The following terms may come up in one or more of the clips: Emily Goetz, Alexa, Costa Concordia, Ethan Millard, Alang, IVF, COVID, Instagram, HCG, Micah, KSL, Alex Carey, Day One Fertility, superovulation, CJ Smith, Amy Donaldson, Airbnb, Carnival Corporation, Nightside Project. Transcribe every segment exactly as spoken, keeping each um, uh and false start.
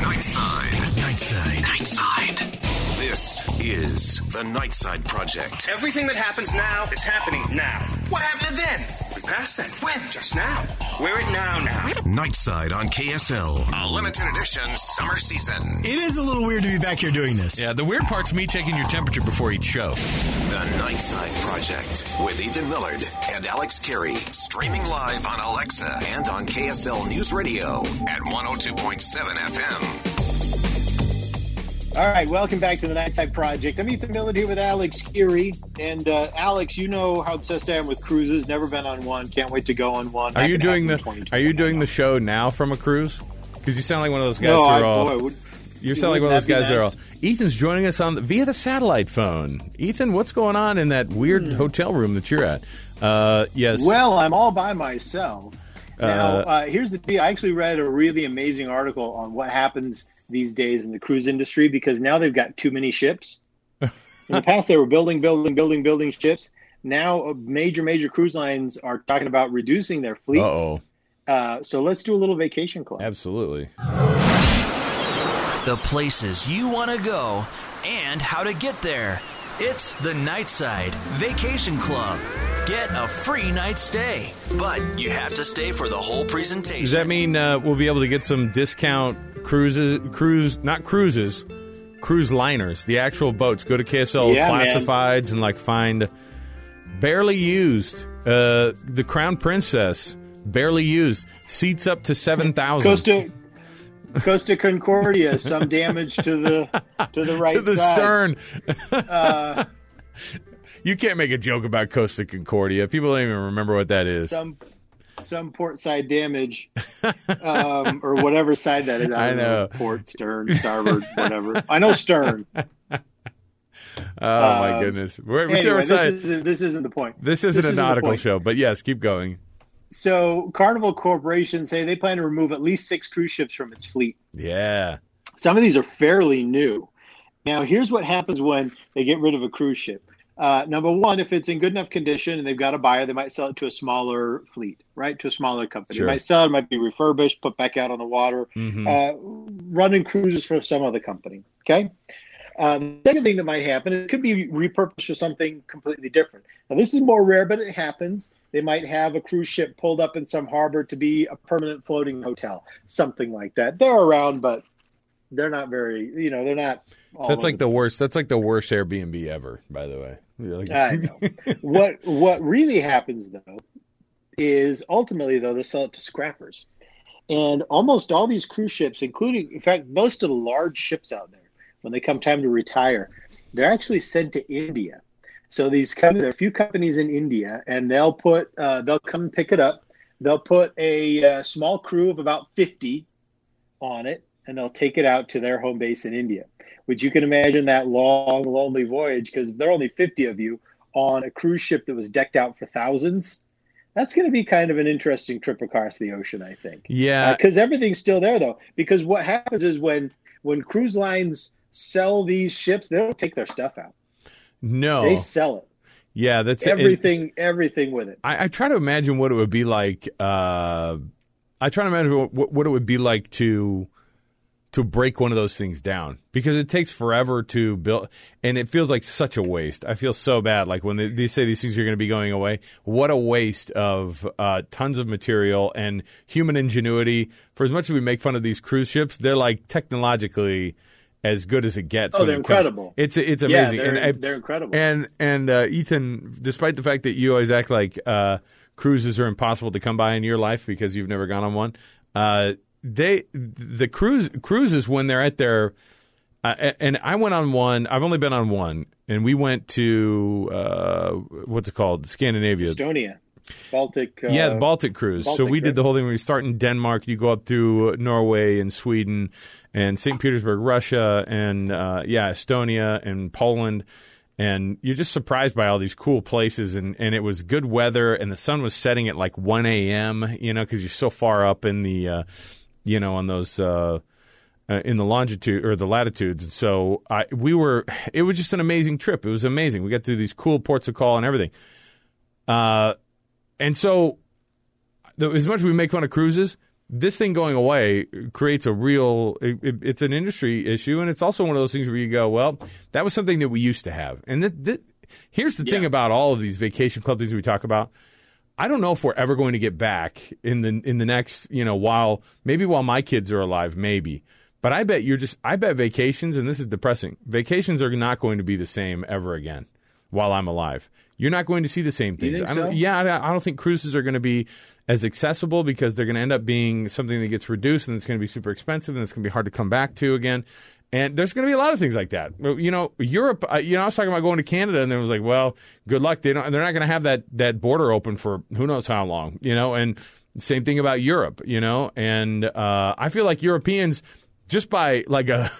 Nightside. Nightside. Nightside. This is the Nightside Project. Everything that happens now is happening now. What happened then? We passed that. When? Just now. We're it now now. Nightside on K S L. A limited edition summer season. It is a little weird to be back here doing this. Yeah, the weird part's me taking your temperature before each show. The Nightside Project with Ethan Millard and Alex Carey. Streaming live on Alexa and on K S L News Radio at one oh two point seven F M. All right, welcome back to the Nightside Project. I'm Ethan Millard here with Alex Carey. And uh, Alex, you know how obsessed I am with cruises. Never been on one. Can't wait to go on one. Are you doing the Are you doing the show now from a cruise? Because you sound like one of those guys no, who are I, all. Boy, would, you sound like one of those guys nice? that are all. Ethan's joining us on the, via the satellite phone. Ethan, what's going on in that weird mm. hotel room that you're at? Uh, yes. Well, I'm all by myself now. Uh, uh, here's the deal. I actually read a really amazing article on what happens these days in the cruise industry, because now they've got too many ships. In the past, they were building, building, building, building ships. Now, major, major cruise lines are talking about reducing their fleets. Uh-oh. Uh, so let's do a little vacation club. Absolutely. The places you want to go and how to get there. It's the Nightside Vacation Club. Get a free night stay, but you have to stay for the whole presentation. Does that mean uh, we'll be able to get some discount cruises, cruise, not cruises, cruise liners, the actual boats? Go to K S L yeah, Classifieds man. and like find barely used, uh, the Crown Princess, barely used, seats up to seven thousand. Costa, Costa Concordia, some damage to the to the right to the side. stern. Uh, you can't make a joke about Costa Concordia. People don't even remember what that is. Some Some port side damage, um, or whatever side that is. I, I know. know. Port, stern, starboard, whatever. I know stern. Oh, uh, my goodness. We're, anyway, whichever side. This isn't, this isn't the point. This isn't, this isn't a nautical show, but yes, keep going. So Carnival Corporation say they plan to remove at least six cruise ships from its fleet. Yeah. Some of these are fairly new. Now, here's what happens when they get rid of a cruise ship. Uh, number one, if it's in good enough condition and they've got a buyer, they might sell it to a smaller fleet, right? To a smaller company. Sure. They might sell it, might be refurbished, put back out on the water, mm-hmm. uh, running cruises for some other company, okay? Uh, the second thing that might happen, it could be repurposed for something completely different. Now, this is more rare, but it happens. They might have a cruise ship pulled up in some harbor to be a permanent floating hotel, something like that. They're around, but they're not very, you know, they're not. All that's like the place. worst. That's like the worst Airbnb ever, by the way. Like, I know. What what really happens, though, is ultimately, though, they sell it to scrappers. And almost all these cruise ships, including, in fact, most of the large ships out there, when they come time to retire, they're actually sent to India. So these come, there are a few companies in India, and they'll put, uh, they'll come pick it up. They'll put a uh, small crew of about fifty on it, and they'll take it out to their home base in India, which you can imagine that long, lonely voyage, because there are only fifty of you on a cruise ship that was decked out for thousands. That's going to be kind of an interesting trip across the ocean, I think. Yeah. Because uh, everything's still there, though, because what happens is when when cruise lines sell these ships, they don't take their stuff out. No. They sell it. Yeah, that's everything, it, everything with it. I, I try to imagine what it would be like. Uh, I try to imagine what, what it would be like to... to break one of those things down, because it takes forever to build, and it feels like such a waste. I feel so bad. Like when they, they say these things are going to be going away, what a waste of uh, tons of material and human ingenuity. For as much as we make fun of these cruise ships, they're like technologically as good as it gets. Oh, they're incredible. It's it's amazing. Yeah, they're, and I, they're incredible. And and uh, Ethan, despite the fact that you always act like uh, cruises are impossible to come by in your life because you've never gone on one, uh, they the cruise cruises when they're at their uh, and I went on one. I've only been on one, and we went to uh, what's it called? Scandinavia, Estonia. Baltic, uh, yeah, the Baltic cruise. Baltic so we cruise. Did the whole thing. We start in Denmark. You go up through Norway and Sweden and Saint Petersburg, Russia, and uh, yeah, Estonia and Poland. And you're just surprised by all these cool places. And, and it was good weather, and the sun was setting at like one a.m. You know, because you're so far up in the, uh, you know, on those uh, uh, in the longitude or the latitudes. And so I we were. It was just an amazing trip. It was amazing. We got through these cool ports of call and everything. Uh. And so, as much as we make fun of cruises, this thing going away creates a real it, – it's an industry issue, and it's also one of those things where you go, well, that was something that we used to have. And th- th- here's the yeah. thing about all of these vacation club things we talk about. I don't know if we're ever going to get back in the in the next – you know, while – maybe while my kids are alive, maybe. But I bet you're just – I bet vacations – and this is depressing. Vacations are not going to be the same ever again while I'm alive. You're not going to see the same things. You think I don't, so? Yeah, I don't think cruises are going to be as accessible because they're going to end up being something that gets reduced, and it's going to be super expensive, and it's going to be hard to come back to again. And there's going to be a lot of things like that. You know, Europe. You know, I was talking about going to Canada, and there was like, well, good luck. They don't. They're not going to have that that border open for who knows how long. You know, and same thing about Europe. You know, and uh, I feel like Europeans just by like a.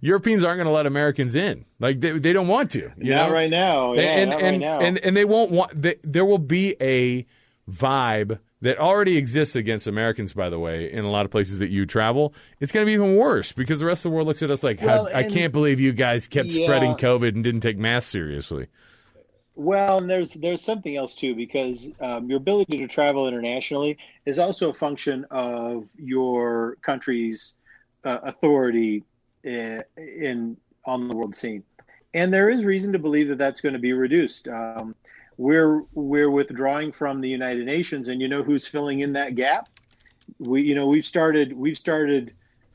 Europeans aren't going to let Americans in. Like, they, they don't want to. You not know? Right now. Yeah, and, not and, right now. And, and they won't want – there will be a vibe that already exists against Americans, by the way, in a lot of places that you travel. It's going to be even worse because the rest of the world looks at us like, well, I, I can't believe you guys kept yeah, spreading COVID and didn't take masks seriously. Well, and there's, there's something else, too, because um, your ability to travel internationally is also a function of your country's uh, authority – In, in on the world scene, and there is reason to believe that that's going to be reduced. Um, we're we're withdrawing from the United Nations, and you know who's filling in that gap? We you know we've started we've started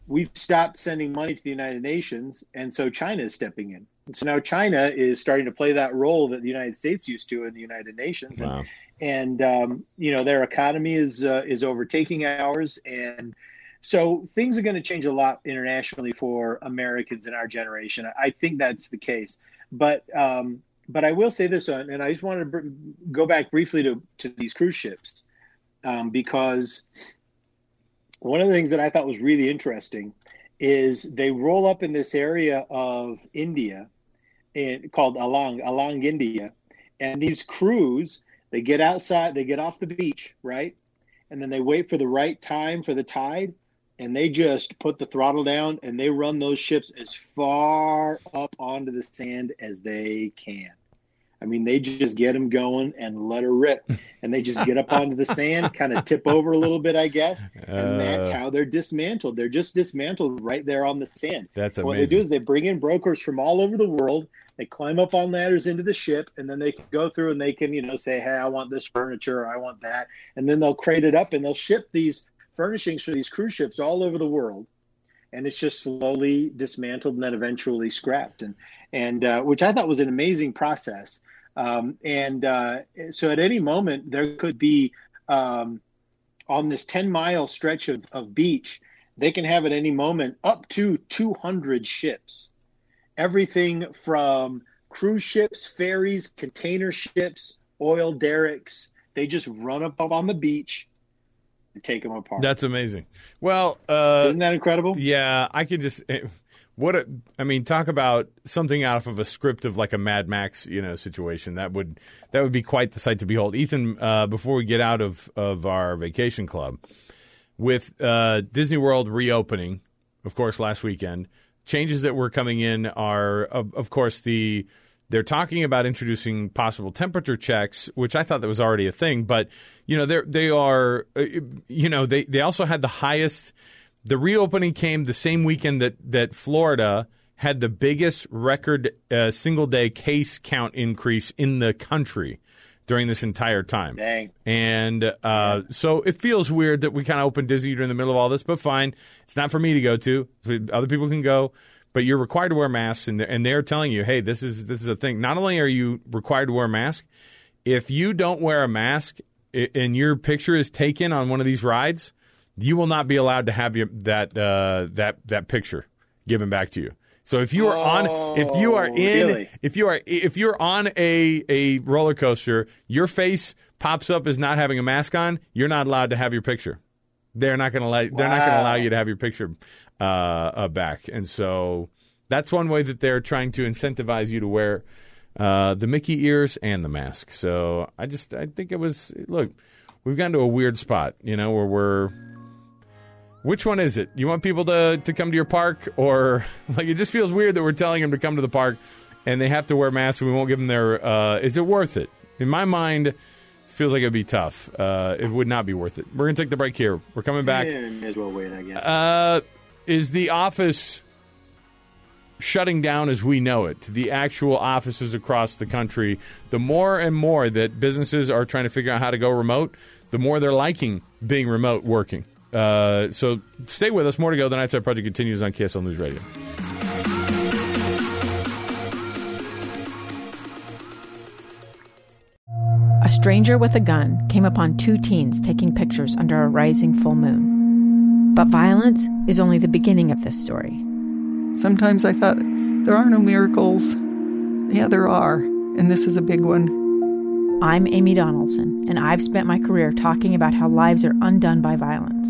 we've stopped sending money to the United Nations, and so China is stepping in. And so now China is starting to play that role that the United States used to in the United Nations, wow. and, and um, you know their economy is uh, is overtaking ours and. So things are going to change a lot internationally for Americans in our generation. I think that's the case. But um, but I will say this, and I just wanted to br- go back briefly to, to these cruise ships, um, because one of the things that I thought was really interesting is they roll up in this area of India in, called Alang, Alang, India. And these crews, they get outside, they get off the beach, right? And then they wait for the right time for the tide. And they just put the throttle down, and they run those ships as far up onto the sand as they can. I mean, they just get them going and let her rip. And they just get up onto the sand, kind of tip over a little bit, I guess. And that's how they're dismantled. They're just dismantled right there on the sand. That's amazing. And what they do is they bring in brokers from all over the world. They climb up on ladders into the ship, and then they can go through and they can, you know, say, hey, I want this furniture, or I want that. And then they'll crate it up, and they'll ship these furnishings for these cruise ships all over the world, and it's just slowly dismantled and then eventually scrapped, and and uh, which I thought was an amazing process. Um, and uh, so at any moment there could be um, on this ten mile stretch of, of beach, they can have at any moment up to two hundred ships, everything from cruise ships, ferries, container ships, oil derricks. They just run up on the beach. Take them apart. That's amazing. Well, uh, isn't that incredible? Yeah, I could just what a, I mean. Talk about something out of a script of like a Mad Max, you know, situation. That would that would be quite the sight to behold. Ethan, uh, before we get out of, of our vacation club, with uh, Disney World reopening, of course, last weekend, changes that were coming in are, of, of course, the they're talking about introducing possible temperature checks, which I thought that was already a thing. But, you know, they they are, you know, they, they also had the highest. The reopening came the same weekend that that Florida had the biggest record uh, single day case count increase in the country during this entire time. Dang. And uh, yeah. so it feels weird that we kind of opened Disney during the middle of all this, but fine. It's not for me to go to. Other people can go. but you're required to wear masks, and and they're telling you, hey, this is this is a thing. Not only are you required to wear a mask, if you don't wear a mask and your picture is taken on one of these rides, you will not be allowed to have your, that uh, that that picture given back to you. So if you are oh, on, if you are in, really? if you are, if you're on a, a roller coaster, your face pops up as not having a mask on. You're not allowed to have your picture. They're not going to allow. Wow. They're not going to allow you to have your picture uh, uh, back. And so that's one way that they're trying to incentivize you to wear uh, the Mickey ears and the mask. So I just, I think it was. Look, we've gotten to a weird spot, you know, where we're. Which one is it? You want people to, to come to your park, or like it just feels weird that we're telling them to come to the park and they have to wear masks and we won't give them their. Uh, is it worth it? In my mind, it feels like it'd be tough. Uh, it would not be worth it. We're gonna take the break here. We're coming back. Yeah, may as well wait, I guess. Uh, is The Office shutting down as we know it? The actual offices across the country. The more and more that businesses are trying to figure out how to go remote, the more they're liking being remote working. Uh, so stay with us. More to go. The Nightside Project continues on K S L News Radio. A stranger with a gun came upon two teens taking pictures under a rising full moon. But violence is only the beginning of this story. Sometimes I thought, there are no miracles. Yeah, there are. And this is a big one. I'm Amy Donaldson, and I've spent my career talking about how lives are undone by violence.